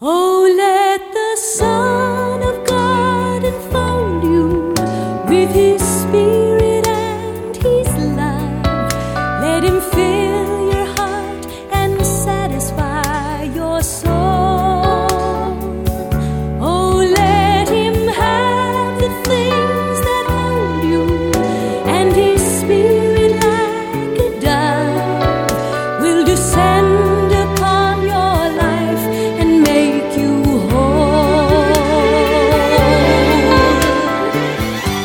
Oh, let the Son of God enfold you with His Spirit and His love. Let Him fill your heart and satisfy your soul. Oh, let Him have the things that hold you, and His Spirit like a dove will descend.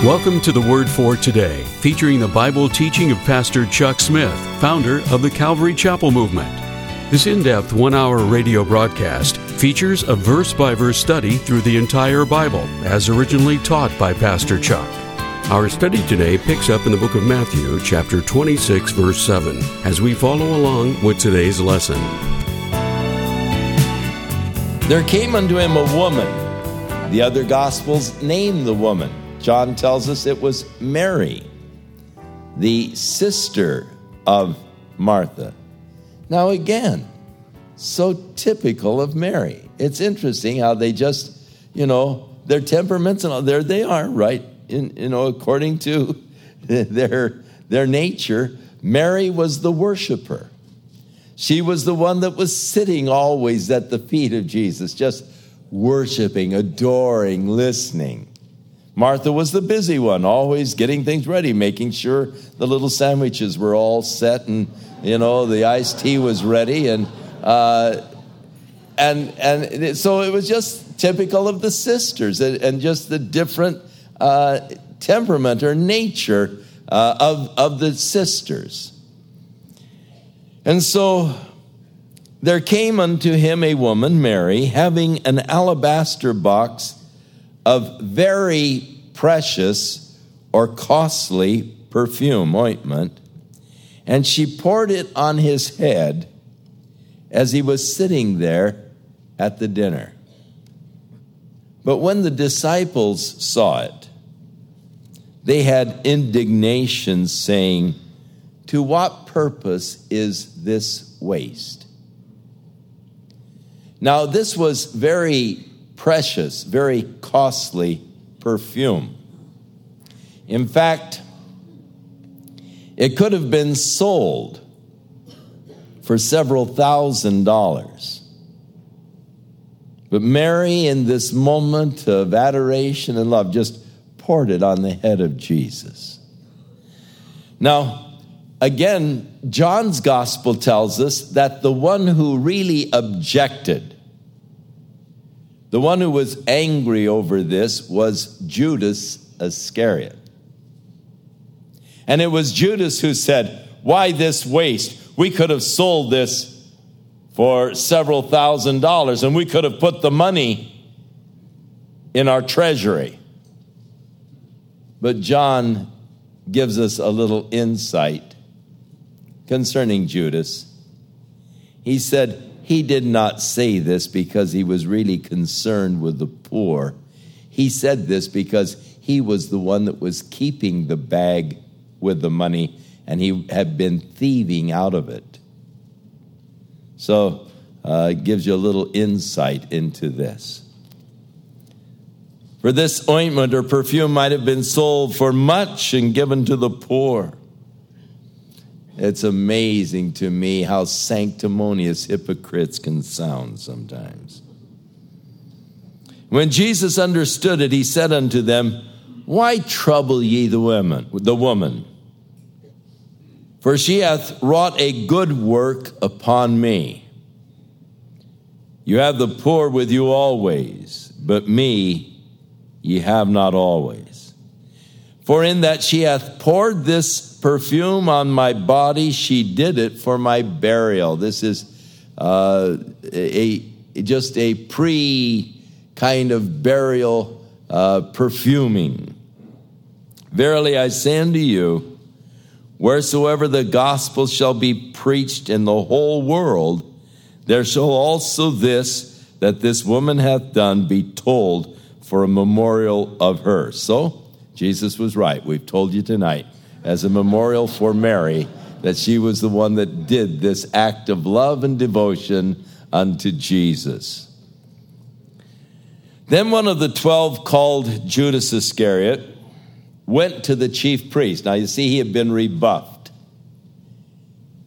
Welcome to The Word for Today, featuring the Bible teaching of Pastor Chuck Smith, founder of the Calvary Chapel movement. This in-depth one-hour radio broadcast features a verse-by-verse study through the entire Bible, as originally taught by Pastor Chuck. Our study today picks up in the book of Matthew, chapter 26, verse 7, as we follow along with today's lesson. There came unto him a woman. The other Gospels name the woman. John tells us it was Mary, the sister of Martha. Now again, so typical of Mary. It's interesting how they just, their temperaments and all, there they are, right? According to their nature, Mary was the worshiper. She was the one that was sitting always at the feet of Jesus, just worshiping, adoring, listening. Martha was the busy one, always getting things ready, making sure the little sandwiches were all set and, the iced tea was ready. And so it was just typical of the sisters and just the different temperament or nature of the sisters. And so there came unto him a woman, Mary, having an alabaster box of very precious or costly perfume, ointment, and she poured it on his head as he was sitting there at the dinner. But when the disciples saw it, they had indignation, saying, "To what purpose is this waste?" Now, this was very precious, very costly perfume. In fact, it could have been sold for several $1,000s. But Mary, in this moment of adoration and love, just poured it on the head of Jesus. Now, again, John's gospel tells us that the one who really objected, the one who was angry over this, was Judas Iscariot. And it was Judas who said, "Why this waste? We could have sold this for several $1,000s, and we could have put the money in our treasury." But John gives us a little insight concerning Judas. He said, he did not say this because he was really concerned with the poor. He said this because he was the one that was keeping the bag with the money, and he had been thieving out of it. So it gives you a little insight into this. For this ointment or perfume might have been sold for much and given to the poor. It's amazing to me how sanctimonious hypocrites can sound sometimes. When Jesus understood it, he said unto them, "Why trouble ye the woman? For she hath wrought a good work upon me. You have the poor with you always, but me ye have not always. For in that she hath poured this perfume on my body, she did it for my burial." This is just a kind of burial perfuming. "Verily I say unto you, wheresoever the gospel shall be preached in the whole world, there shall also this, that this woman hath done, be told for a memorial of her." So, Jesus was right. We've told you tonight, as a memorial for Mary, that she was the one that did this act of love and devotion unto Jesus. Then one of the 12, called Judas Iscariot, went to the chief priest. Now, you see, he had been rebuffed.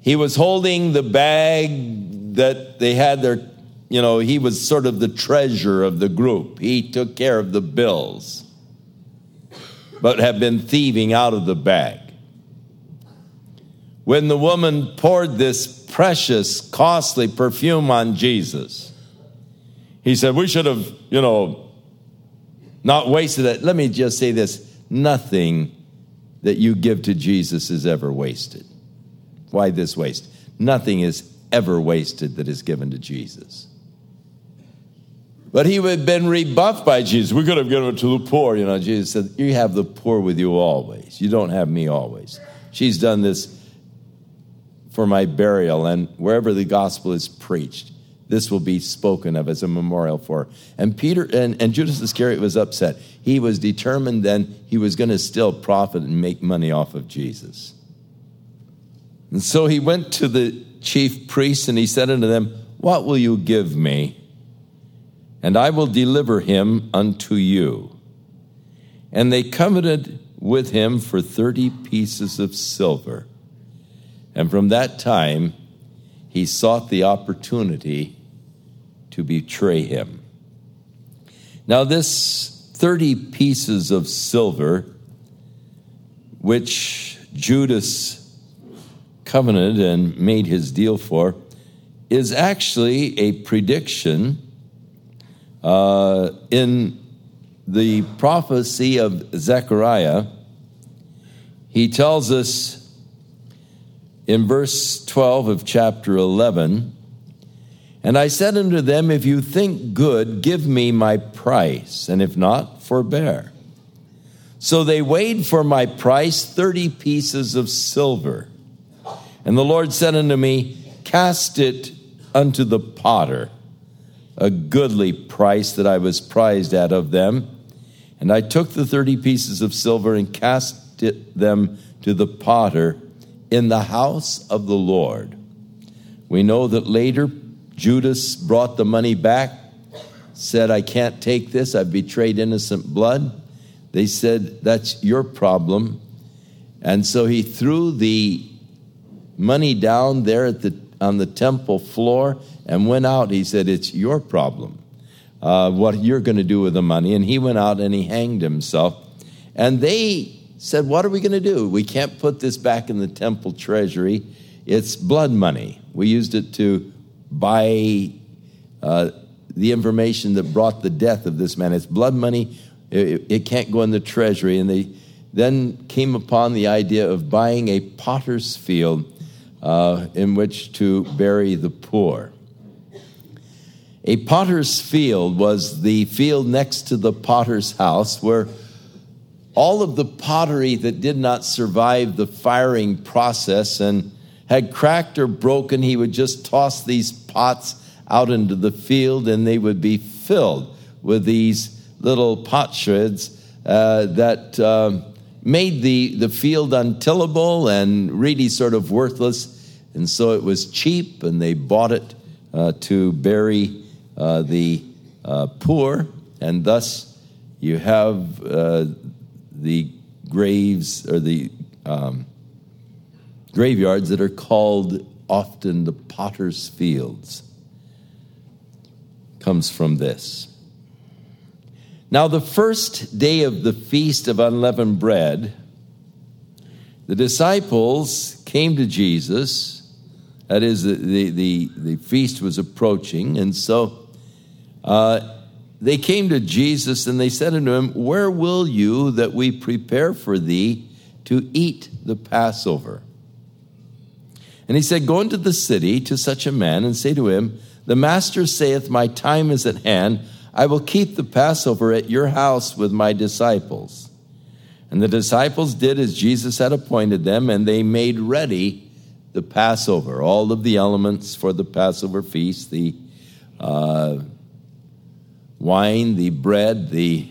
He was holding the bag that they had their, he was sort of the treasurer of the group. He took care of the bills, but had been thieving out of the bag. When the woman poured this precious, costly perfume on Jesus, he said, we should have, not wasted it. Let me just say this. Nothing that you give to Jesus is ever wasted. Why this waste? Nothing is ever wasted that is given to Jesus. But he would have been rebuffed by Jesus. We could have given it to the poor. Jesus said, you have the poor with you always. You don't have me always. She's done this for my burial, and wherever the gospel is preached, this will be spoken of as a memorial for her. And Judas Iscariot was upset. He was determined then he was going to still profit and make money off of Jesus. And so he went to the chief priests and he said unto them, what will you give me? And I will deliver him unto you. And they coveted with him for 30 pieces of silver. And from that time, he sought the opportunity to betray him. Now, this 30 pieces of silver, which Judas covenanted and made his deal for, is actually a prediction in the prophecy of Zechariah. He tells us, in verse 12 of chapter 11, and I said unto them, if you think good, give me my price, and if not, forbear. So they weighed for my price 30 pieces of silver. And the Lord said unto me, cast it unto the potter, a goodly price that I was prized at of them. And I took the 30 pieces of silver and cast them to the potter, in the house of the Lord. We know that later Judas brought the money back, said, I can't take this, I've betrayed innocent blood. They said, that's your problem. And so he threw the money down there on the temple floor and went out. He said, it's your problem, what you're going to do with the money. And he went out and he hanged himself. And they said, what are we going to do? We can't put this back in the temple treasury. It's blood money. We used it to buy the information that brought the death of this man. It's blood money. It can't go in the treasury. And they then came upon the idea of buying a potter's field in which to bury the poor. A potter's field was the field next to the potter's house where all of the pottery that did not survive the firing process and had cracked or broken, he would just toss these pots out into the field and they would be filled with these little potsherds that made the field untillable and really sort of worthless. And so it was cheap and they bought it to bury the poor. And thus you have the graves or the graveyards that are called often the potter's fields comes from this. Now, the first day of the Feast of Unleavened Bread, the disciples came to Jesus. That is, the feast was approaching, and so they came to Jesus and they said unto him, where will you that we prepare for thee to eat the Passover? And he said, go into the city to such a man and say to him, the master saith, my time is at hand. I will keep the Passover at your house with my disciples. And the disciples did as Jesus had appointed them, and they made ready the Passover, all of the elements for the Passover feast, the wine, the bread, the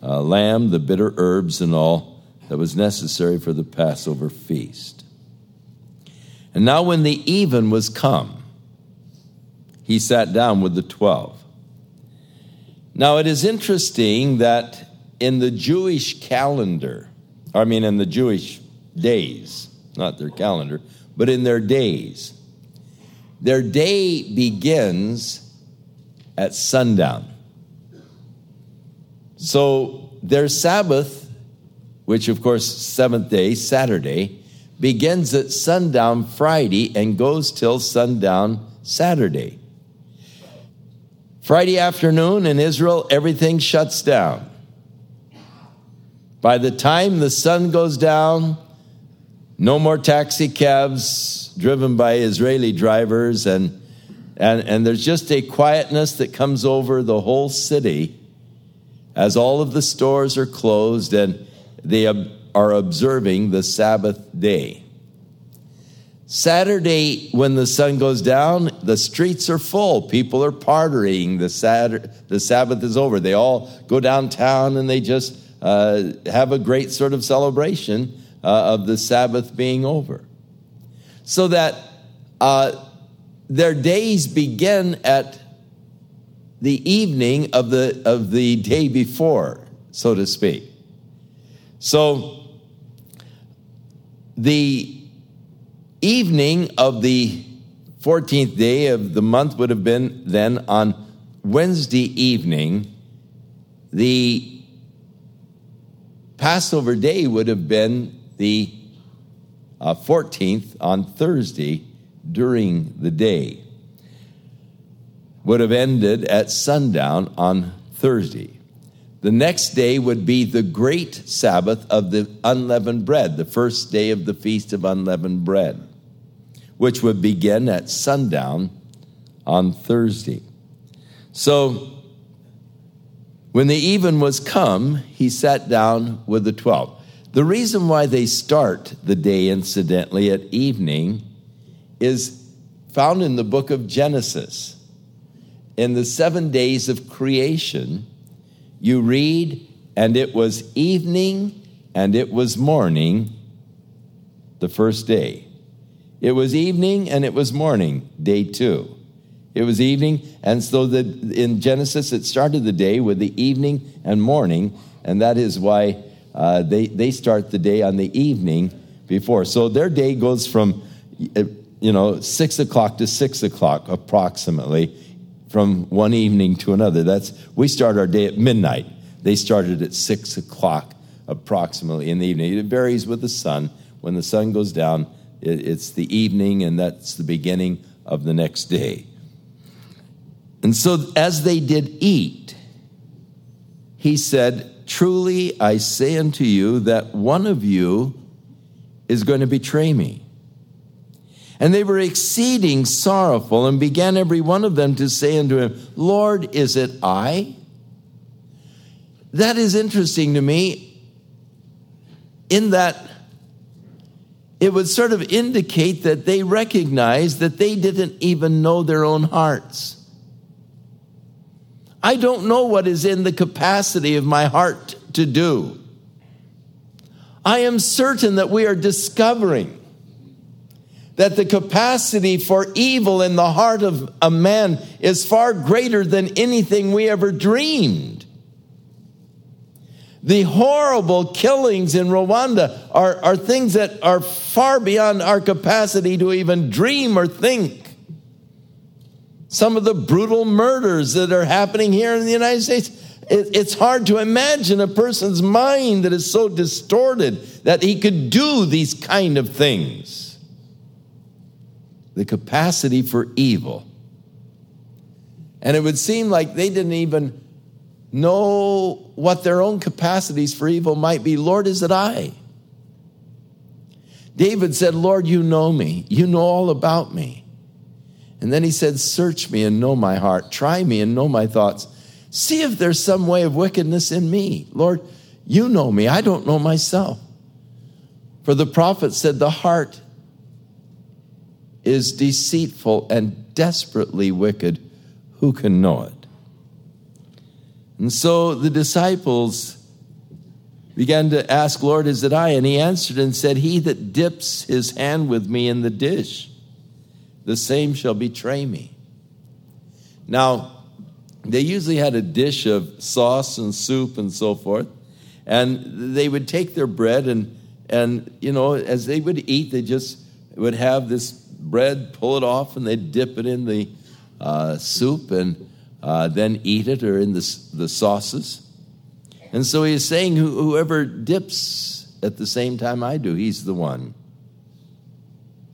lamb, the bitter herbs, and all that was necessary for the Passover feast. And now when the even was come, he sat down with the 12. Now, it is interesting that in the Jewish calendar, I mean in the Jewish days, not their calendar, but in their days, their day begins at sundown. So their Sabbath, which of course seventh day, Saturday, begins at sundown Friday and goes till sundown Saturday. Friday afternoon in Israel, everything shuts down. By the time the sun goes down, no more taxi cabs driven by Israeli drivers, and there's just a quietness that comes over the whole city as all of the stores are closed and they are observing the Sabbath day. Saturday, when the sun goes down, the streets are full. People are partying. The Sabbath is over. They all go downtown and they just have a great sort of celebration of the Sabbath being over. So that their days begin at the evening of the day before, so to speak. So the evening of the 14th day of the month would have been then on Wednesday evening. The Passover day would have been the 14th on Thursday during the day, would have ended at sundown on Thursday. The next day would be the great Sabbath of the unleavened bread, the first day of the Feast of Unleavened Bread, which would begin at sundown on Thursday. So when the even was come, he sat down with the 12. The reason why they start the day, incidentally, at evening is found in the book of Genesis. In the 7 days of creation, you read, and it was evening and it was morning the first day. It was evening and it was morning, day two. It was evening, and so in Genesis it started the day with the evening and morning, and that is why they start the day on the evening before. So their day goes from, 6 o'clock to 6 o'clock approximately, from one evening to another. We start our day at midnight. They started at 6 o'clock approximately in the evening. It varies with the sun. When the sun goes down, it's the evening, and that's the beginning of the next day. And so as they did eat, he said, "Truly I say unto you that one of you is going to betray me." And they were exceeding sorrowful, and began every one of them to say unto him, "Lord, is it I?" That is interesting to me, in that it would sort of indicate that they recognized that they didn't even know their own hearts. I don't know what is in the capacity of my heart to do. I am certain that we are discovering that the capacity for evil in the heart of a man is far greater than anything we ever dreamed. The horrible killings in Rwanda are things that are far beyond our capacity to even dream or think. Some of the brutal murders that are happening here in the United States, it's hard to imagine a person's mind that is so distorted that he could do these kind of things. The capacity for evil. And it would seem like they didn't even know what their own capacities for evil might be. Lord, is it I? David said, "Lord, you know me. You know all about me." And then he said, "Search me and know my heart. Try me and know my thoughts. See if there's some way of wickedness in me. Lord, you know me. I don't know myself." For the prophet said, "The heart is deceitful and desperately wicked. Who can know it?" And so the disciples began to ask, "Lord, is it I?" And he answered and said, "He that dips his hand with me in the dish, the same shall betray me." Now, they usually had a dish of sauce and soup and so forth. And they would take their bread and you know, as they would eat, they just would have this bread, pull it off, and they'd dip it in the soup and then eat it, or in the sauces. And so he's saying, whoever dips at the same time I do, he's the one.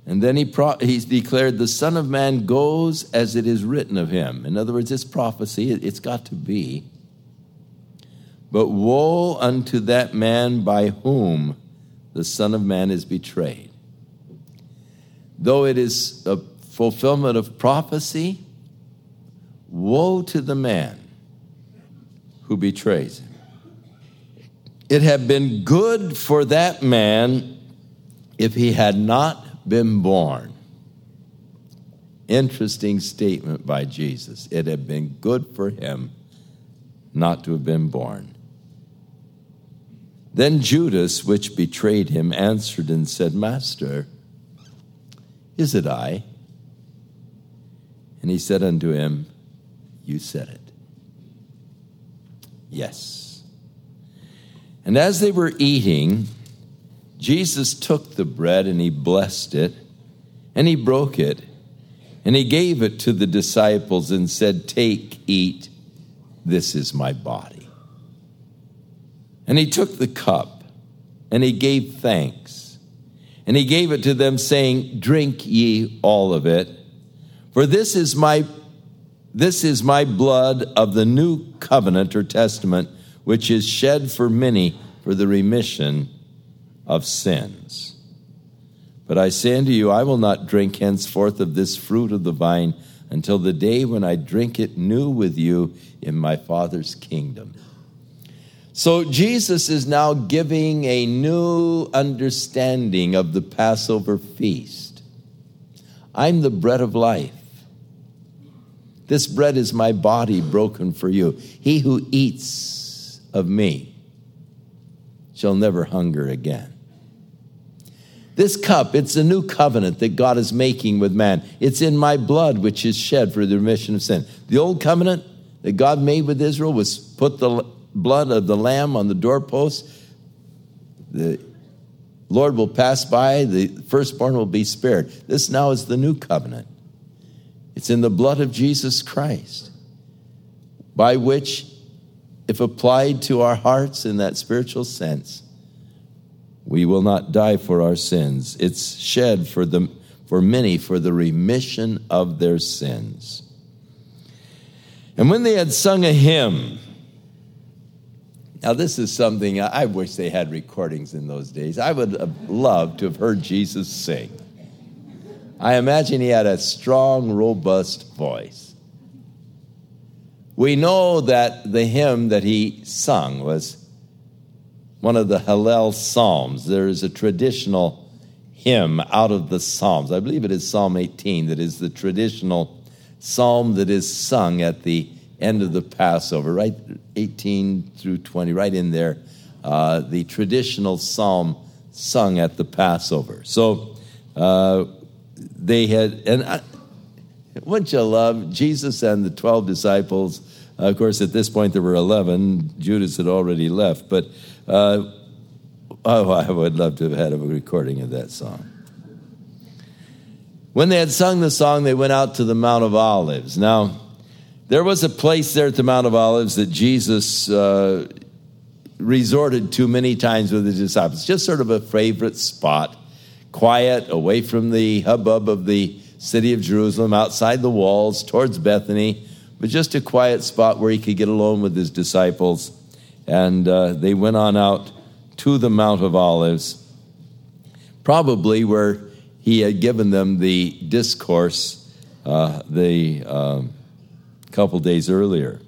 And then he's declared, the Son of Man goes as it is written of him. In other words, it's prophecy. It's got to be. But woe unto that man by whom the Son of Man is betrayed. Though it is a fulfillment of prophecy, woe to the man who betrays him. It had been good for that man if he had not been born. Interesting statement by Jesus. It had been good for him not to have been born. Then Judas, which betrayed him, answered and said, Master, is it I? And he said unto him, You said it. Yes. And as they were eating, Jesus took the bread and he blessed it, and he broke it, and he gave it to the disciples and said, Take, eat, this is my body. And he took the cup, and he gave thanks, and he gave it to them, saying, Drink ye all of it, for this is my blood of the new covenant or testament, which is shed for many for the remission of sins. But I say unto you, I will not drink henceforth of this fruit of the vine until the day when I drink it new with you in my Father's kingdom. So Jesus is now giving a new understanding of the Passover feast. I'm the bread of life. This bread is my body broken for you. He who eats of me shall never hunger again. This cup, it's a new covenant that God is making with man. It's in my blood, which is shed for the remission of sin. The old covenant that God made with Israel was put the blood of the lamb on the doorpost. The Lord will pass by, the firstborn will be spared. This now is the new covenant. It's in the blood of Jesus Christ, by which, if applied to our hearts in that spiritual sense, we will not die for our sins. It's shed for many for the remission of their sins. And when they had sung a hymn, now, this is something I wish they had recordings in those days. I would have loved to have heard Jesus sing. I imagine he had a strong, robust voice. We know that the hymn that he sung was one of the Hallel Psalms. There is a traditional hymn out of the Psalms. I believe it is Psalm 18 that is the traditional psalm that is sung at the end of the Passover, right, 18 through 20, right in there, the traditional psalm sung at the Passover. So they had, wouldn't you love, Jesus and the 12 disciples, of course, at this point there were 11, Judas had already left, but I would love to have had a recording of that song. When they had sung the song, they went out to the Mount of Olives. Now, there was a place there at the Mount of Olives that Jesus resorted to many times with his disciples, just sort of a favorite spot, quiet, away from the hubbub of the city of Jerusalem, outside the walls, towards Bethany, but just a quiet spot where he could get alone with his disciples. And they went on out to the Mount of Olives, probably where he had given them the discourse, couple days earlier.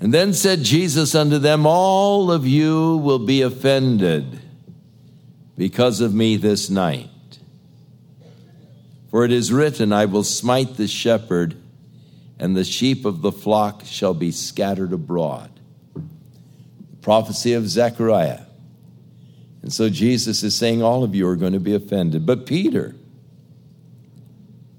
And then said Jesus unto them, All of you will be offended because of me this night. For it is written, I will smite the shepherd, and the sheep of the flock shall be scattered abroad. Prophecy of Zechariah. And so Jesus is saying, all of you are going to be offended. But Peter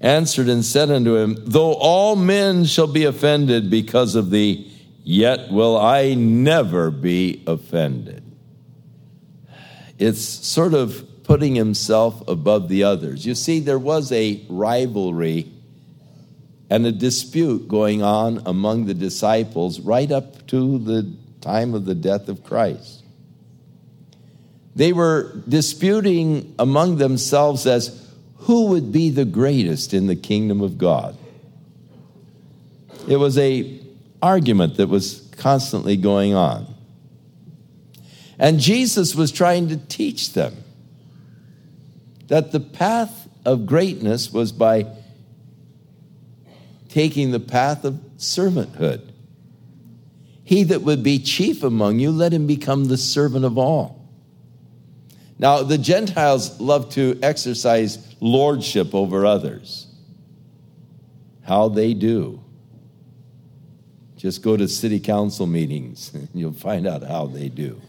answered and said unto him, Though all men shall be offended because of thee, yet will I never be offended. It's sort of putting himself above the others. You see, there was a rivalry and a dispute going on among the disciples right up to the time of the death of Christ. They were disputing among themselves as who would be the greatest in the kingdom of God. It was an argument that was constantly going on. And Jesus was trying to teach them that the path of greatness was by taking the path of servanthood. He that would be chief among you, let him become the servant of all. Now, the Gentiles love to exercise lordship over others. How they do. Just go to city council meetings and you'll find out how they do.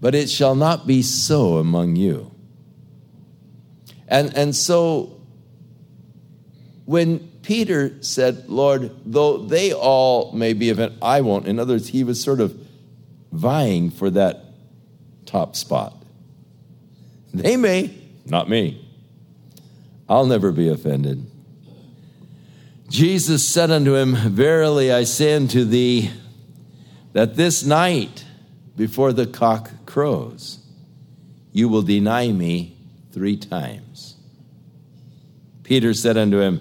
But it shall not be so among you. And so when Peter said, Lord, though they all may be offended, I won't. In other words, he was sort of vying for that top spot. They may, not me. I'll never be offended. Jesus said unto him, Verily I say unto thee, that this night before the cock crows, you will deny me 3 times. Peter said unto him,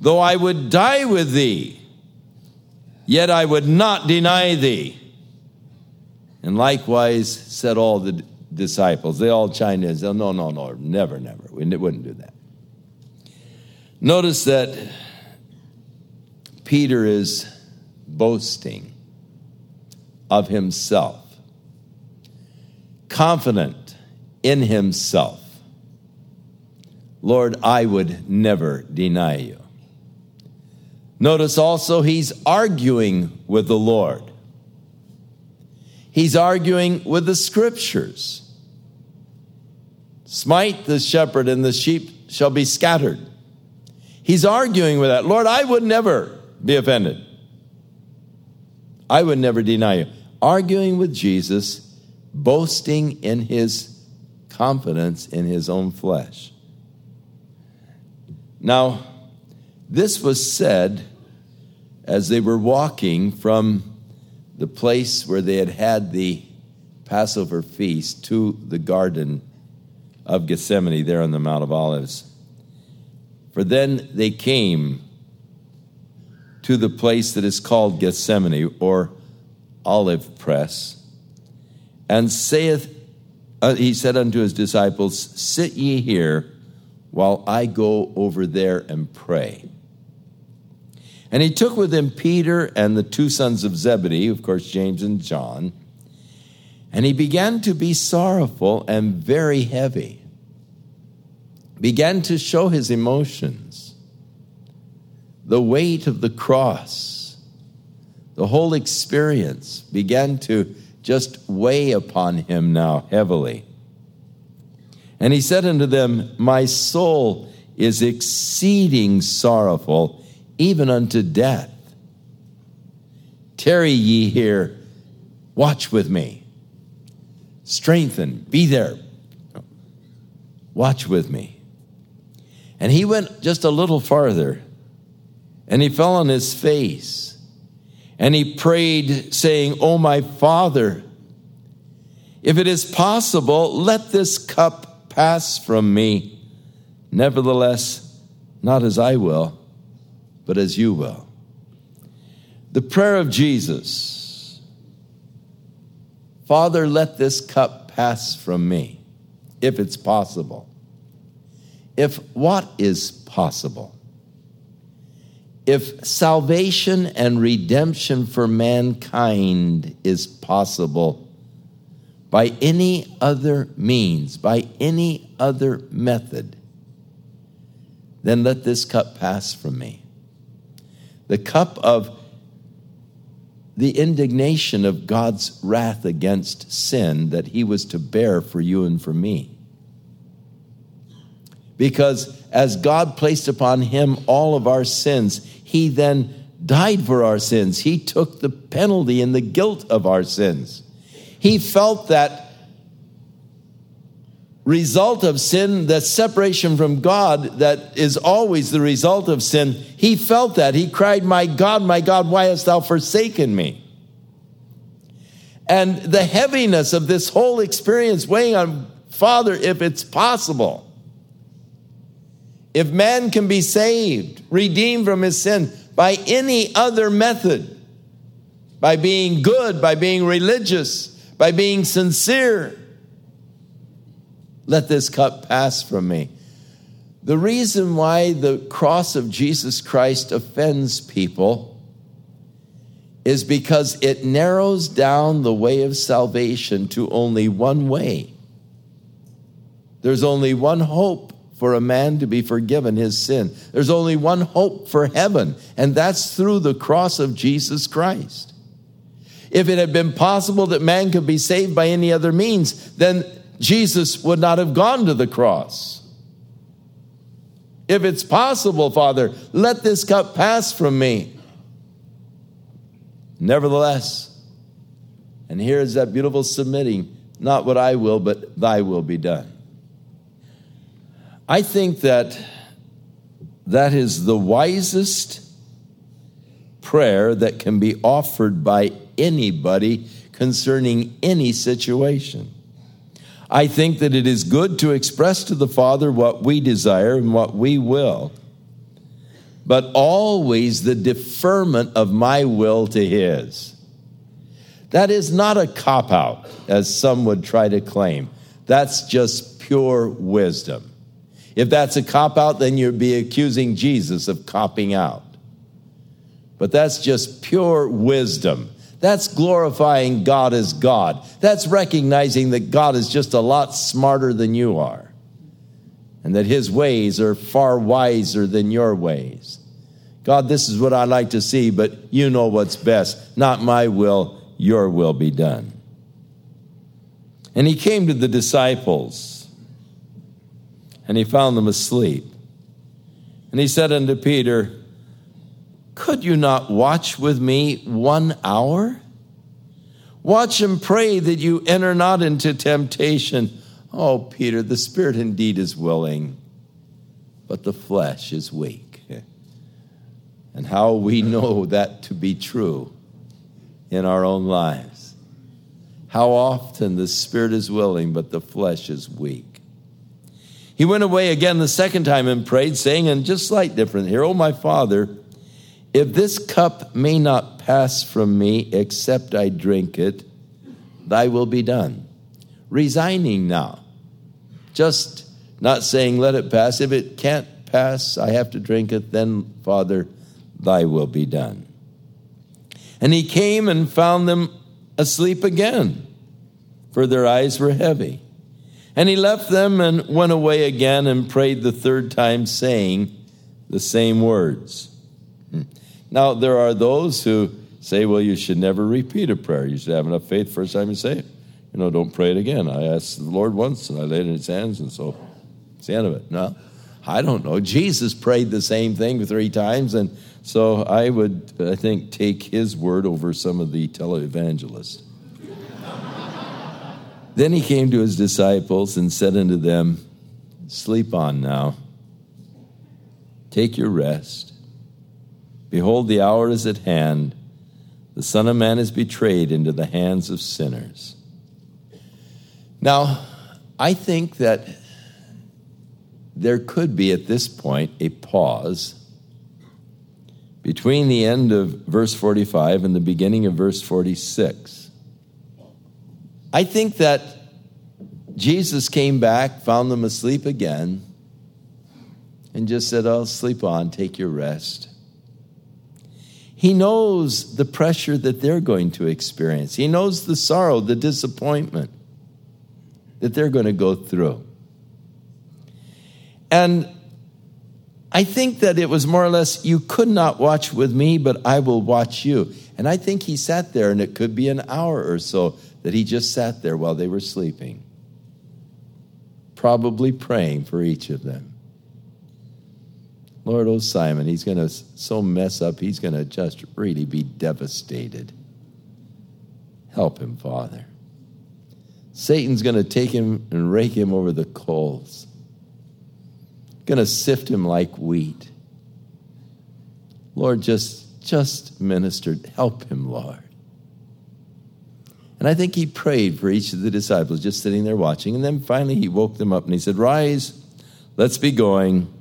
Though I would die with thee, yet I would not deny thee. And likewise said all the disciples. They all chimed in and said, No, never. We wouldn't do that. Notice that Peter is boasting of himself, confident in himself. Lord, I would never deny you. Notice also he's arguing with the Lord. He's arguing with the Scriptures. Smite the shepherd and the sheep shall be scattered. He's arguing with that. Lord, I would never be offended. I would never deny you. Arguing with Jesus, boasting in his confidence in his own flesh. Now, this was said as they were walking from the place where they had had the Passover feast to the Garden of Gethsemane there on the Mount of Olives. For then they came to the place that is called Gethsemane, or olive press, and he said unto his disciples, Sit ye here while I go over there and pray. And he took with him Peter and the 2 sons of Zebedee, of course, James and John, and he began to be sorrowful and very heavy, began to show his emotions, the weight of the cross, the whole experience began to just weigh upon him now heavily. And he said unto them, My soul is exceeding sorrowful, even unto death. Tarry ye here, watch with me. Strengthen, be there. Watch with me. And he went just a little farther, and he fell on his face, and he prayed, saying, O my Father, if it is possible, let this cup pass from me. Nevertheless, not as I will, but as you will. The prayer of Jesus, Father, let this cup pass from me, if it's possible. If what is possible? If salvation and redemption for mankind is possible by any other means, by any other method, then let this cup pass from me. The cup of the indignation of God's wrath against sin that he was to bear for you and for me. because as God placed upon him all of our sins, he then died for our sins. He took the penalty and the guilt of our sins. He felt that result of sin, that separation from God that is always the result of sin. He felt that. He cried, my God, why hast thou forsaken me? And the heaviness of this whole experience weighing on, Father, if it's possible, if man can be saved, redeemed from his sin by any other method, by being good, by being religious, by being sincere, let this cup pass from me. The reason why the cross of Jesus Christ offends people is because it narrows down the way of salvation to only one way. There's only one hope for a man to be forgiven his sin. There's only one hope for heaven, and that's through the cross of Jesus Christ. If it had been possible that man could be saved by any other means, then Jesus would not have gone to the cross. If it's possible, Father, let this cup pass from me. Nevertheless, and here is that beautiful submitting, not what I will, but thy will be done. I think that that is the wisest prayer that can be offered by anybody concerning any situation. I think that it is good to express to the Father what we desire and what we will, but always the deferment of my will to his. That is not a cop-out, as some would try to claim. That's just pure wisdom. If that's a cop-out, then you'd be accusing Jesus of copping out. But that's just pure wisdom. That's glorifying God as God. That's recognizing that God is just a lot smarter than you are, and that his ways are far wiser than your ways. God, this is what I like to see, but you know what's best. Not my will, your will be done. And he came to the disciples, and he found them asleep. And he said unto Peter, could you not watch with me 1 hour? Watch and pray that you enter not into temptation. Oh, Peter, the spirit indeed is willing, but the flesh is weak. And how we know that to be true in our own lives. How often the spirit is willing, but the flesh is weak. He went away again the second time and prayed, saying, and just slight different here, O my Father, if this cup may not pass from me, except I drink it, thy will be done. Resigning now. Just not saying, let it pass. If it can't pass, I have to drink it, then, Father, thy will be done. And he came and found them asleep again, for their eyes were heavy. And he left them and went away again and prayed the third time, saying the same words. Now, there are those who say, well, you should never repeat a prayer. You should have enough faith first time you say it. You know, don't pray it again. I asked the Lord once, and I laid it in his hands, and so it's the end of it. No, I don't know. Jesus prayed the same thing 3 times, and so I would, I think, take his word over some of the televangelists. Then he came to his disciples and said unto them, sleep on now. Take your rest. Behold, the hour is at hand. The Son of Man is betrayed into the hands of sinners. Now, I think that there could be at this point a pause between the end of verse 45 and the beginning of verse 46. I think that Jesus came back, found them asleep again, and just said, oh, sleep on, take your rest. He knows the pressure that they're going to experience. He knows the sorrow, the disappointment that they're going to go through. And I think that it was more or less, you could not watch with me, but I will watch you. And I think he sat there, and it could be an hour or so that he just sat there while they were sleeping, probably praying for each of them. Lord, oh Simon, he's going to so mess up, he's going to just really be devastated. Help him, Father. Satan's going to take him and rake him over the coals. Going to sift him like wheat. Lord, just minister. Help him, Lord. And I think he prayed for each of the disciples just sitting there watching. And then finally he woke them up and he said, "Rise, let's be going.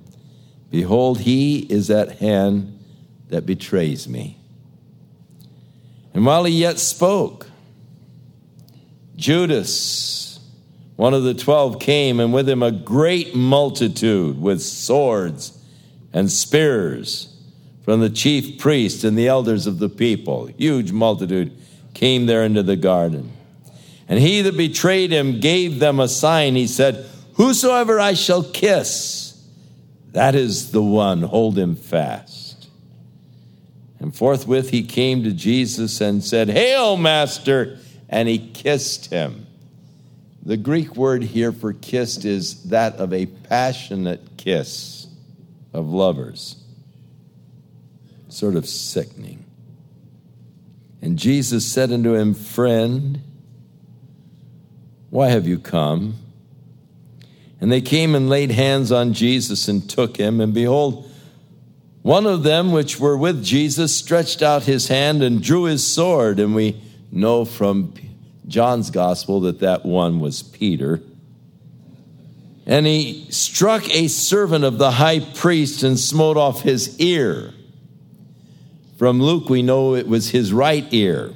Behold, he is at hand that betrays me." And while he yet spoke, Judas, one of the 12, came, and with him a great multitude with swords and spears from the chief priests and the elders of the people. Huge multitude came there into the garden. And he that betrayed him gave them a sign. He said, "Whosoever I shall kiss, that is the one. Hold him fast." And forthwith he came to Jesus and said, "Hail, Master!" And he kissed him. The Greek word here for kissed is that of a passionate kiss of lovers. Sort of sickening. And Jesus said unto him, "Friend, why have you come?" And they came and laid hands on Jesus and took him. And behold, one of them which were with Jesus stretched out his hand and drew his sword. And we know from John's gospel that one was Peter. And he struck a servant of the high priest and smote off his ear. From Luke, we know it was his right ear.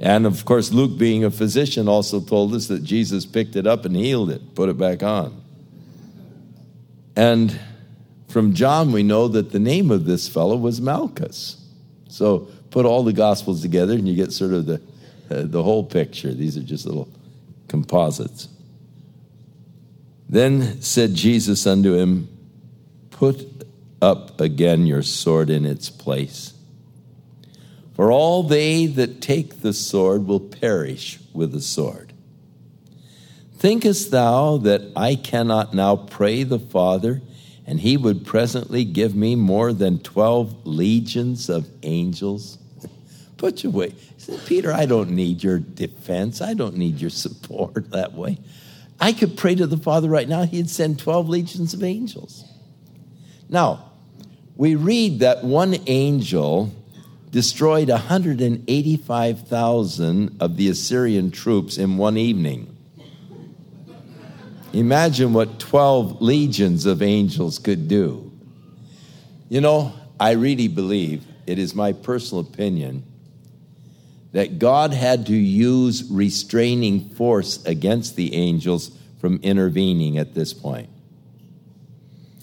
And, of course, Luke, being a physician, also told us that Jesus picked it up and healed it, put it back on. And from John, we know that the name of this fellow was Malchus. So put all the Gospels together and you get sort of the whole picture. These are just little composites. Then said Jesus unto him, "Put up again your sword in its place. For all they that take the sword will perish with the sword. Thinkest thou that I cannot now pray the Father, and he would presently give me more than 12 legions of angels?" Put you away. Peter, I don't need your defense. I don't need your support that way. I could pray to the Father right now. He'd send 12 legions of angels. Now, we read that one angel destroyed 185,000 of the Assyrian troops in one evening. Imagine what 12 legions of angels could do. You know, I really believe, it is my personal opinion, that God had to use restraining force against the angels from intervening at this point.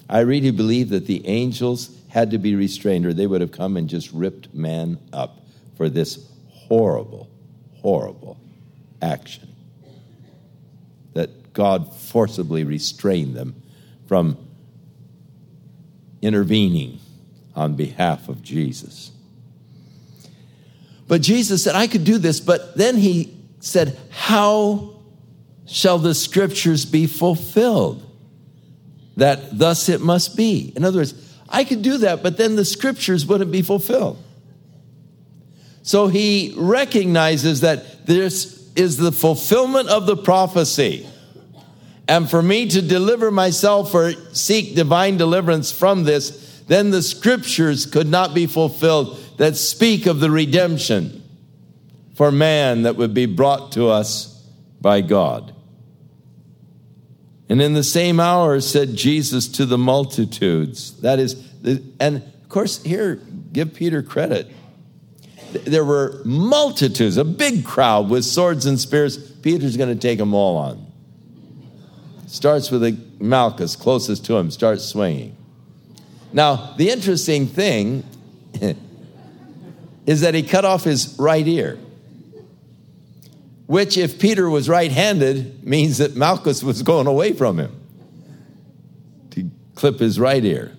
I really believe that the angels had to be restrained or they would have come and just ripped man up for this horrible, horrible action. That God forcibly restrained them from intervening on behalf of Jesus. But Jesus said, "I could do this," but then he said, "How shall the scriptures be fulfilled? That thus it must be." In other words, I could do that, but then the scriptures wouldn't be fulfilled. So he recognizes that this is the fulfillment of the prophecy. And for me to deliver myself or seek divine deliverance from this, then the scriptures could not be fulfilled that speak of the redemption for man that would be brought to us by God. And in the same hour said Jesus to the multitudes. That is, and of course, here, give Peter credit. There were multitudes, a big crowd with swords and spears. Peter's going to take them all on. Starts with Malchus, closest to him, starts swinging. Now, the interesting thing is that he cut off his right ear, which, if Peter was right-handed, means that Malchus was going away from him to clip his right ear.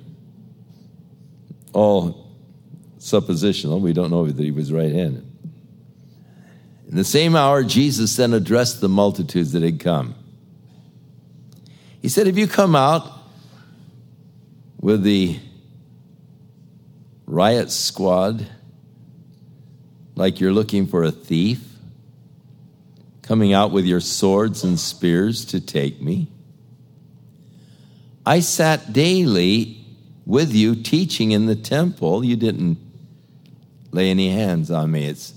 All suppositional. We don't know that he was right-handed. In the same hour, Jesus then addressed the multitudes that had come. He said, "Have you come out with the riot squad, like you're looking for a thief, coming out with your swords and spears to take me. I sat daily with you teaching in the temple. You didn't lay any hands on me. It's,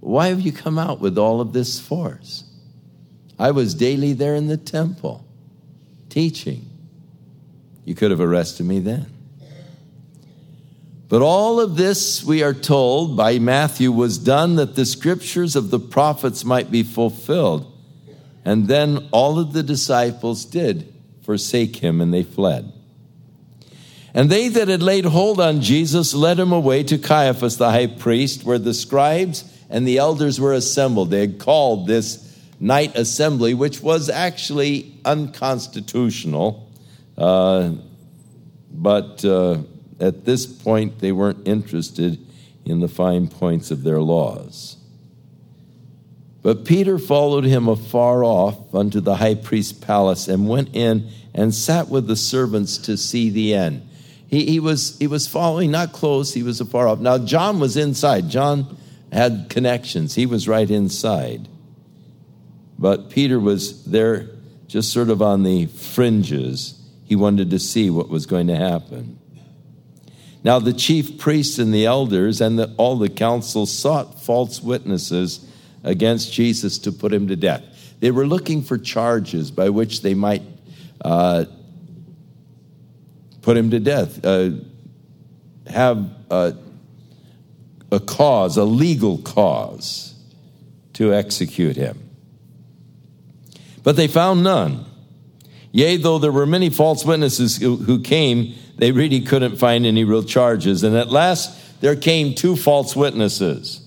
why have you come out with all of this force? I was daily there in the temple teaching. You could have arrested me then. But all of this, we are told by Matthew, was done that the scriptures of the prophets might be fulfilled. And then all of the disciples did forsake him, and they fled. And they that had laid hold on Jesus led him away to Caiaphas the high priest, where the scribes and the elders were assembled. They had called this night assembly, which was actually unconstitutional, but at this point they weren't interested in the fine points of their laws. But Peter followed him afar off unto the high priest's palace, and went in and sat with the servants to see the end. He was following, not close, he was afar off. Now John was inside. John had connections. He was right inside. But Peter was there just sort of on the fringes. He wanted to see what was going to happen. Now the chief priests and the elders and all the council sought false witnesses against Jesus to put him to death. They were looking for charges by which they might put him to death, have a legal cause to execute him. But they found none. Yea, though there were many false witnesses who came, they really couldn't find any real charges. And at last there came two false witnesses.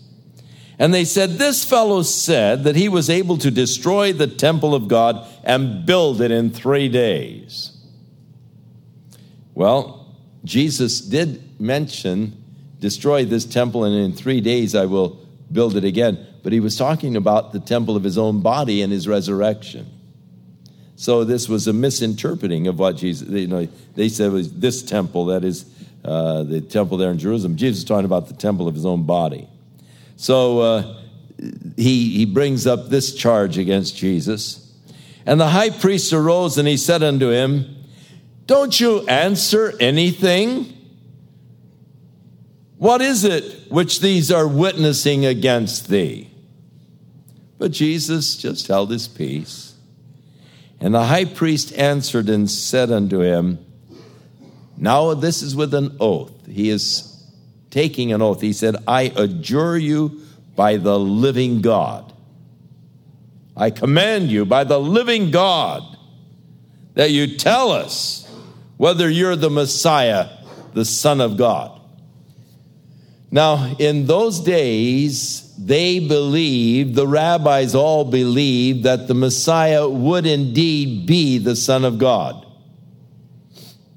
And they said, "This fellow said that he was able to destroy the temple of God and build it in 3 days." Well, Jesus did mention, "Destroy this temple, and in 3 days I will build it again." But he was talking about the temple of his own body and his resurrection. So this was a misinterpreting of what Jesus, they said it was this temple, that is the temple there in Jerusalem. Jesus was talking about the temple of his own body. So he brings up this charge against Jesus. And the high priest arose and he said unto him, "Don't you answer anything? What is it which these are witnessing against thee?" But Jesus just held his peace. And the high priest answered and said unto him, now this is with an oath. He is taking an oath. He said, "I adjure you by the living God. I command you by the living God that you tell us whether you're the Messiah, the Son of God." Now, in those days, they believed, the rabbis all believed, that the Messiah would indeed be the Son of God.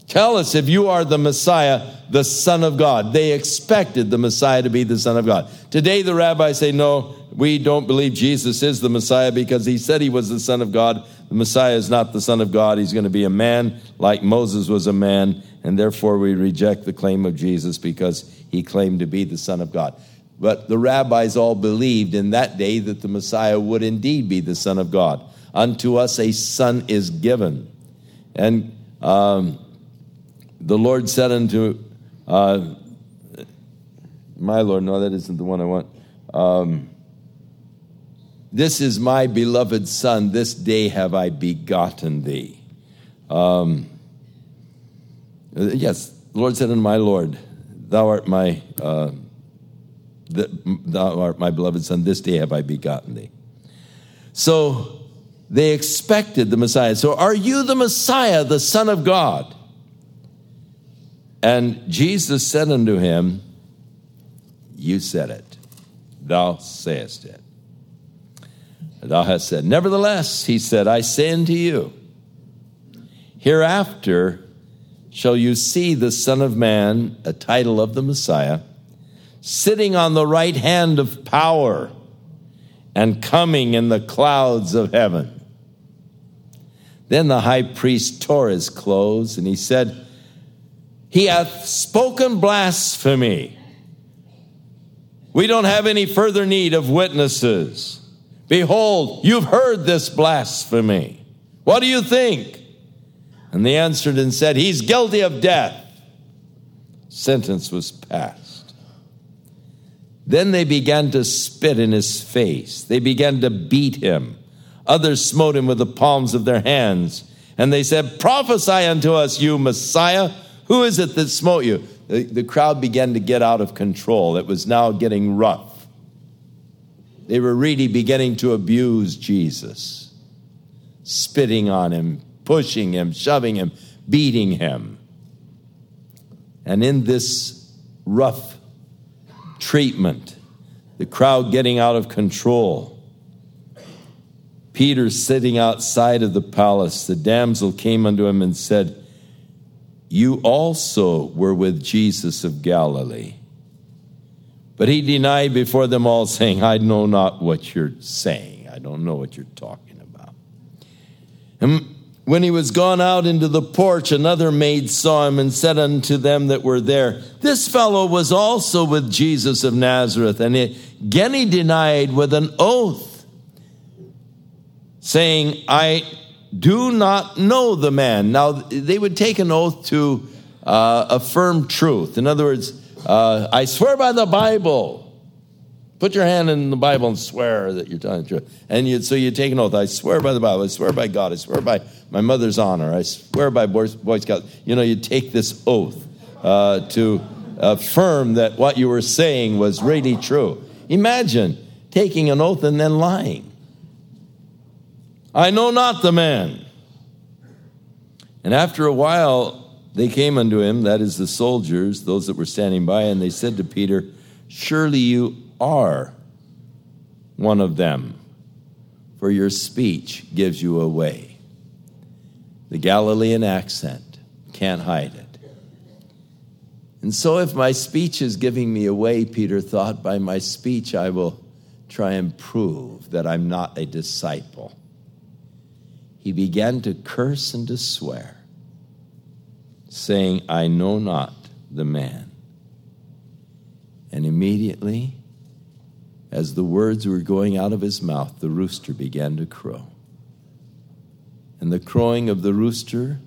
"Tell us if you are the Messiah, the Son of God." They expected the Messiah to be the Son of God. Today, the rabbis say, "No, we don't believe Jesus is the Messiah because he said he was the Son of God. The Messiah is not the Son of God. He's going to be a man like Moses was a man, and therefore we reject the claim of Jesus because he claimed to be the Son of God." But the rabbis all believed in that day that the Messiah would indeed be the Son of God. "Unto us a son is given." And the Lord said unto, my Lord, no, that isn't the one I want. "This is my beloved Son. This day have I begotten thee." Yes, the Lord said unto my Lord, "Thou art my beloved Son. This day have I begotten thee." So they expected the Messiah. "So are you the Messiah, the Son of God?" And Jesus said unto him, "You said it. Thou sayest it. Thou hast said. Nevertheless," he said, "I say unto you, hereafter shall you see the Son of Man," a title of the Messiah, "sitting on the right hand of power and coming in the clouds of heaven." Then the high priest tore his clothes and he said, He hath spoken blasphemy. We don't have any further need of witnesses. Behold, you've heard this blasphemy. What do you think? And they answered and said, he's guilty of death. Sentence was passed. Then they began to spit in his face. They began to beat him. Others smote him with the palms of their hands. And they said, prophesy unto us, you Messiah. Who is it that smote you? The crowd began to get out of control. It was now getting rough. They were really beginning to abuse Jesus, spitting on him, pushing him, shoving him, beating him. And in this rough treatment, the crowd getting out of control, Peter sitting outside of the palace, the damsel came unto him and said, you also were with Jesus of Galilee. But he denied before them all, saying, I know not what you're saying. I don't know what you're talking about. And when he was gone out into the porch, another maid saw him and said unto them that were there, this fellow was also with Jesus of Nazareth. And again he denied with an oath, saying, I do not know the man. Now, they would take an oath to affirm truth. In other words, I swear by the Bible. Put your hand in the Bible and swear that you're telling the truth. And so you take an oath. I swear by the Bible. I swear by God. I swear by my mother's honor. I swear by Boy Scouts. You know, you take this oath to affirm that what you were saying was really true. Imagine taking an oath and then lying. I know not the man. And after a while, they came unto him, that is the soldiers, those that were standing by, and they said to Peter, surely you are one of them, for your speech gives you away. The Galilean accent, can't hide it. And so if my speech is giving me away, Peter thought, by my speech I will try and prove that I'm not a disciple. He began to curse and to swear, saying, I know not the man. And immediately, as the words were going out of his mouth, the rooster began to crow. And the crowing of the rooster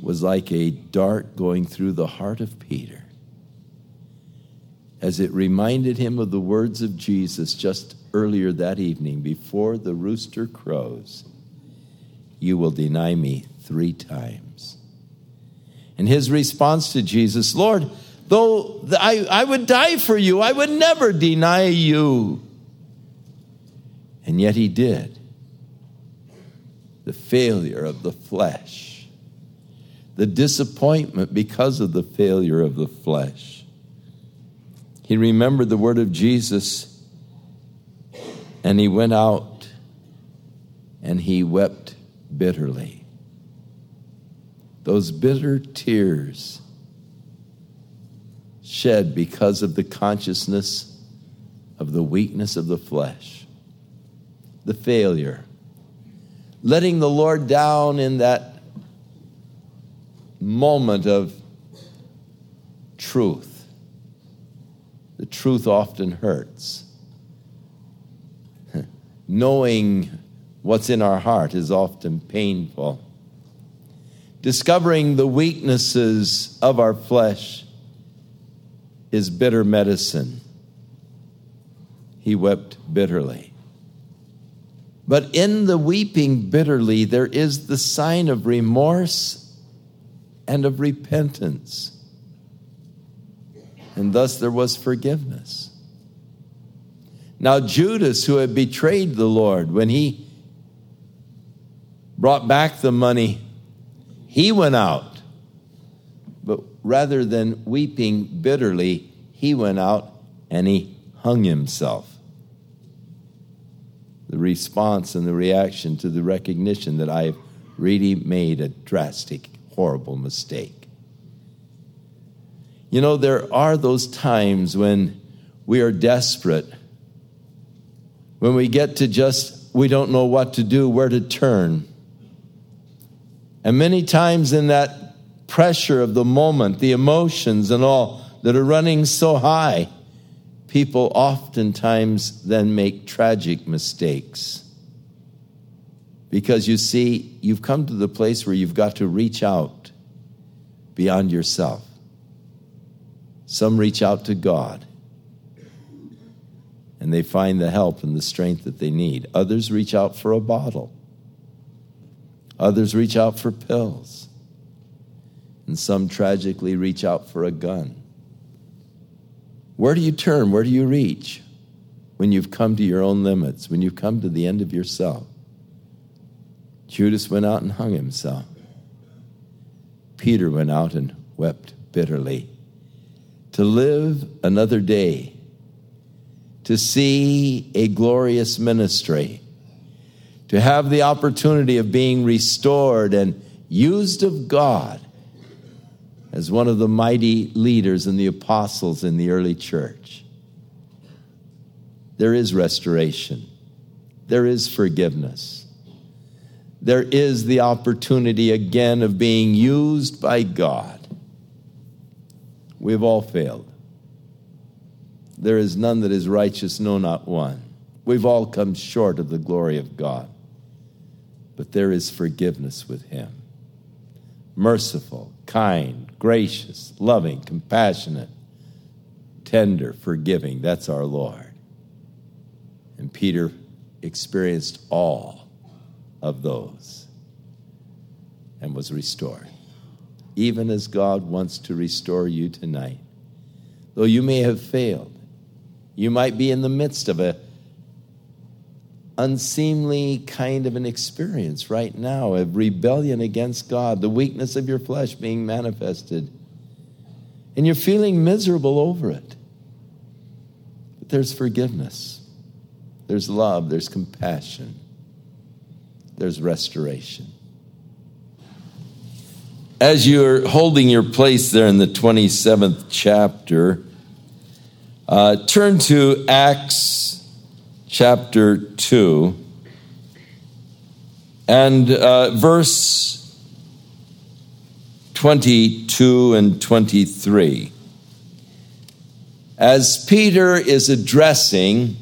was like a dart going through the heart of Peter, as it reminded him of the words of Jesus just earlier that evening, before the rooster crows, you will deny me 3 times. And his response to Jesus, Lord, though I would die for you, I would never deny you. And yet he did. The failure of the flesh, the disappointment because of the failure of the flesh. He remembered the word of Jesus, and he went out and he wept bitterly. Those bitter tears shed because of the consciousness of the weakness of the flesh, the failure, letting the Lord down in that moment of truth. The truth often hurts. Knowing what's in our heart is often painful. Discovering the weaknesses of our flesh is bitter medicine. He wept bitterly. But in the weeping bitterly, there is the sign of remorse and of repentance. And thus there was forgiveness. Now Judas, who had betrayed the Lord, when he brought back the money, he went out. Rather than weeping bitterly, he went out and he hung himself. The response and the reaction to the recognition that I've really made a drastic, horrible mistake. You know, there are those times when we are desperate, when we get to just, we don't know what to do, where to turn. And many times in that pressure of the moment, the emotions and all that are running so high, people oftentimes then make tragic mistakes. Because you see, you've come to the place where you've got to reach out beyond yourself. Some reach out to God, and they find the help and the strength that they need. Others reach out for a bottle. Others reach out for pills. And some tragically reach out for a gun. Where do you turn? Where do you reach? When you've come to your own limits, when you've come to the end of yourself. Judas went out and hung himself. Peter went out and wept bitterly. To live another day, to see a glorious ministry, to have the opportunity of being restored and used of God as one of the mighty leaders and the apostles in the early church. There is restoration. There is forgiveness. There is the opportunity again of being used by God. We've all failed. There is none that is righteous, no, not one. We've all come short of the glory of God. But there is forgiveness with Him. Merciful, kind, gracious, loving, compassionate, tender, forgiving. That's our Lord. And Peter experienced all of those and was restored. Even as God wants to restore you tonight. Though you may have failed, you might be in the midst of an unseemly kind of an experience right now, of rebellion against God, the weakness of your flesh being manifested. And you're feeling miserable over it. But there's forgiveness. There's love. There's compassion. There's restoration. As you're holding your place there in the 27th chapter, turn to Acts chapter 2 and verse 22 and 23. As Peter is addressing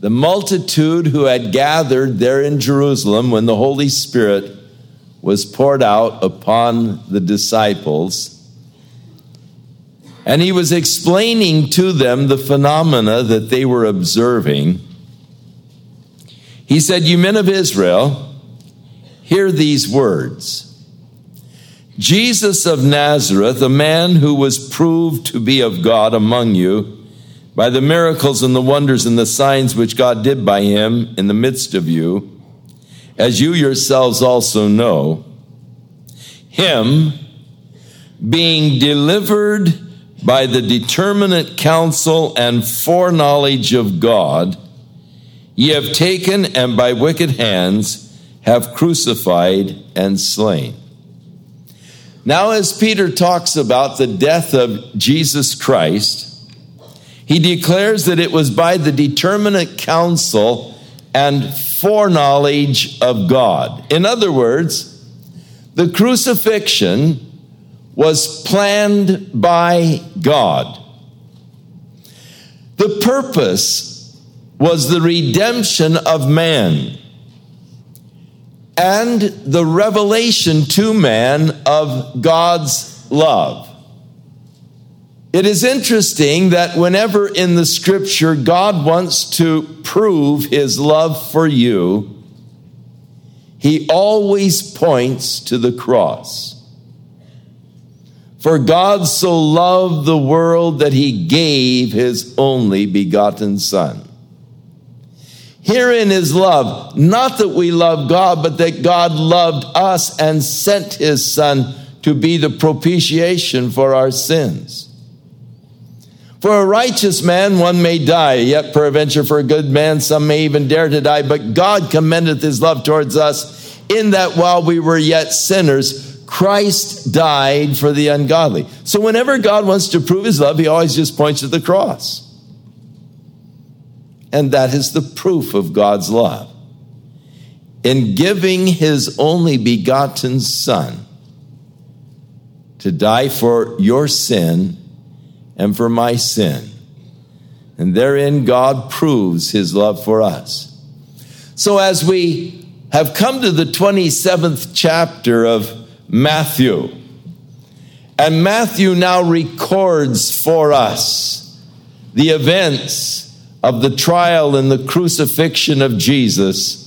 the multitude who had gathered there in Jerusalem when the Holy Spirit was poured out upon the disciples. And he was explaining to them the phenomena that they were observing. He said, "You men of Israel, hear these words. Jesus of Nazareth, a man who was proved to be of God among you by the miracles and the wonders and the signs which God did by him in the midst of you, as you yourselves also know, him being delivered by the determinate counsel and foreknowledge of God, ye have taken and by wicked hands have crucified and slain." Now, as Peter talks about the death of Jesus Christ, he declares that it was by the determinate counsel and foreknowledge of God. In other words, the crucifixion was planned by God. The purpose was the redemption of man and the revelation to man of God's love. It is interesting that whenever in the Scripture God wants to prove His love for you, He always points to the cross. For God so loved the world that He gave His only begotten Son. Herein is love, not that we love God, but that God loved us and sent His Son to be the propitiation for our sins. For a righteous man, one may die, yet peradventure for a good man, some may even dare to die. But God commendeth his love towards us, in that while we were yet sinners, Christ died for the ungodly. So whenever God wants to prove his love, he always just points to the cross. And that is the proof of God's love. In giving his only begotten Son, to die for your sin and for my sin. And therein God proves his love for us. So as we have come to the 27th chapter of Matthew, and Matthew now records for us the events of the trial and the crucifixion of Jesus,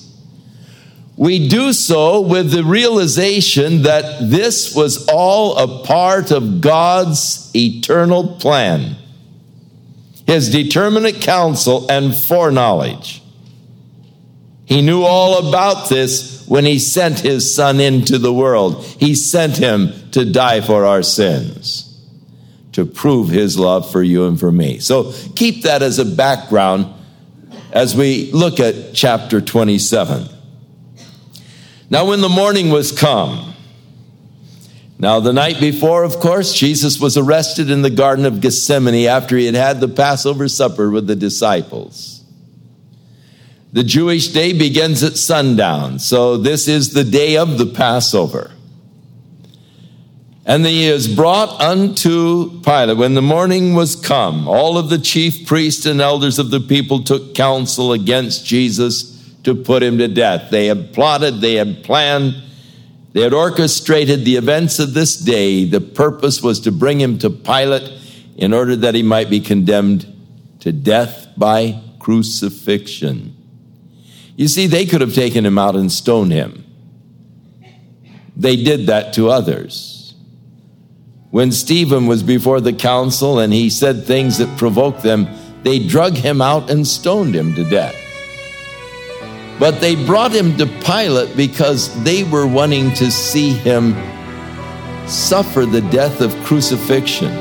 we do so with the realization that this was all a part of God's eternal plan, his determinate counsel and foreknowledge. He knew all about this when he sent his son into the world. He sent him to die for our sins, to prove his love for you and for me. So keep that as a background as we look at chapter 27. Now when the morning was come, now the night before, of course, Jesus was arrested in the Garden of Gethsemane after he had had the Passover supper with the disciples. The Jewish day begins at sundown, so this is the day of the Passover. And he is brought unto Pilate. When the morning was come, all of the chief priests and elders of the people took counsel against Jesus to put him to death. They had plotted, they had planned, they had orchestrated the events of this day. The purpose was to bring him to Pilate in order that he might be condemned to death by crucifixion. You see, they could have taken him out and stoned him. They did that to others. When Stephen was before the council and he said things that provoked them, they drug him out and stoned him to death. But they brought him to Pilate because they were wanting to see him suffer the death of crucifixion.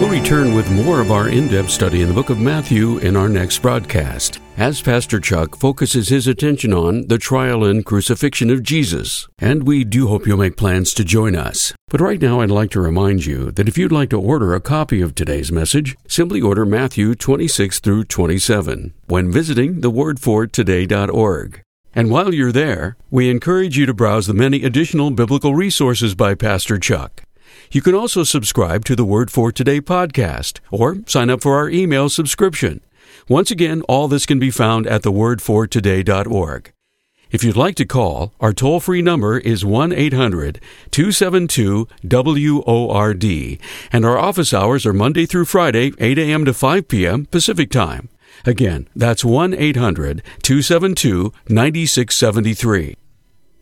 We'll return with more of our in-depth study in the book of Matthew in our next broadcast, as Pastor Chuck focuses his attention on the trial and crucifixion of Jesus. And we do hope you'll make plans to join us. But right now, I'd like to remind you that if you'd like to order a copy of today's message, simply order Matthew 26 through 27 when visiting thewordfortoday.org. And while you're there, we encourage you to browse the many additional biblical resources by Pastor Chuck. You can also subscribe to the Word for Today podcast or sign up for our email subscription. Once again, all this can be found at thewordfortoday.org. If you'd like to call, our toll-free number is 1-800-272-WORD, and our office hours are Monday through Friday, 8 a.m. to 5 p.m. Pacific Time. Again, that's 1-800-272-9673.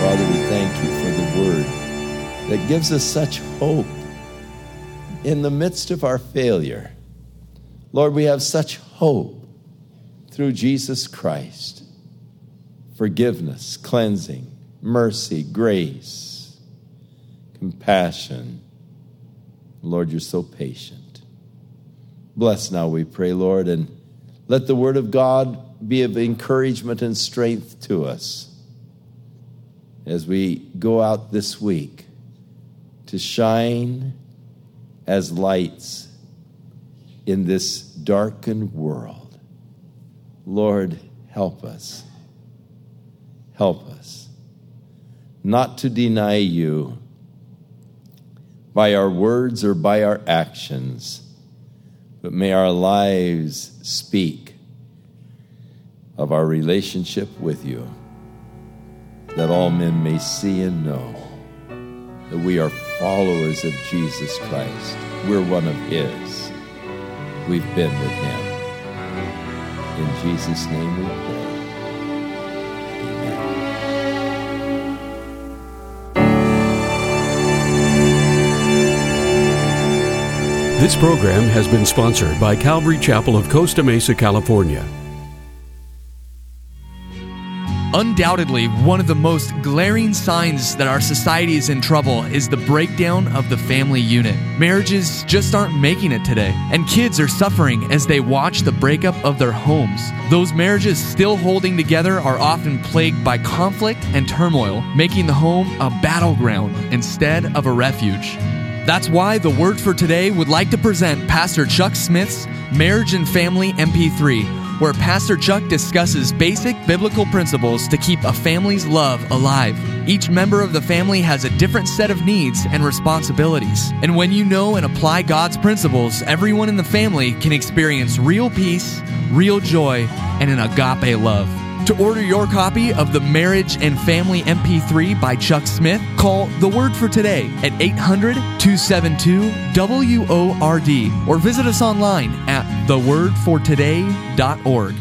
Father, we thank you for the Word that gives us such hope. In the midst of our failure, Lord, we have such hope through Jesus Christ. Forgiveness, cleansing, mercy, grace, compassion. Lord, you're so patient. Bless now, we pray, Lord, and let the Word of God be of encouragement and strength to us as we go out this week to shine as lights in this darkened world. Lord, help us. Help us not to deny you by our words or by our actions, but may our lives speak of our relationship with you, that all men may see and know that we are followers of Jesus Christ. We're one of his. We've been with him. In Jesus' name we pray. Amen. This program has been sponsored by Calvary Chapel of Costa Mesa, California. Undoubtedly, one of the most glaring signs that our society is in trouble is the breakdown of the family unit. Marriages just aren't making it today, and kids are suffering as they watch the breakup of their homes. Those marriages still holding together are often plagued by conflict and turmoil, making the home a battleground instead of a refuge. That's why The Word for Today would like to present Pastor Chuck Smith's Marriage and Family MP3, where Pastor Chuck discusses basic biblical principles to keep a family's love alive. Each member of the family has a different set of needs and responsibilities. And when you know and apply God's principles, everyone in the family can experience real peace, real joy, and an agape love. To order your copy of the Marriage and Family MP3 by Chuck Smith, call The Word for Today at 800-272-WORD or visit us online at thewordfortoday.org.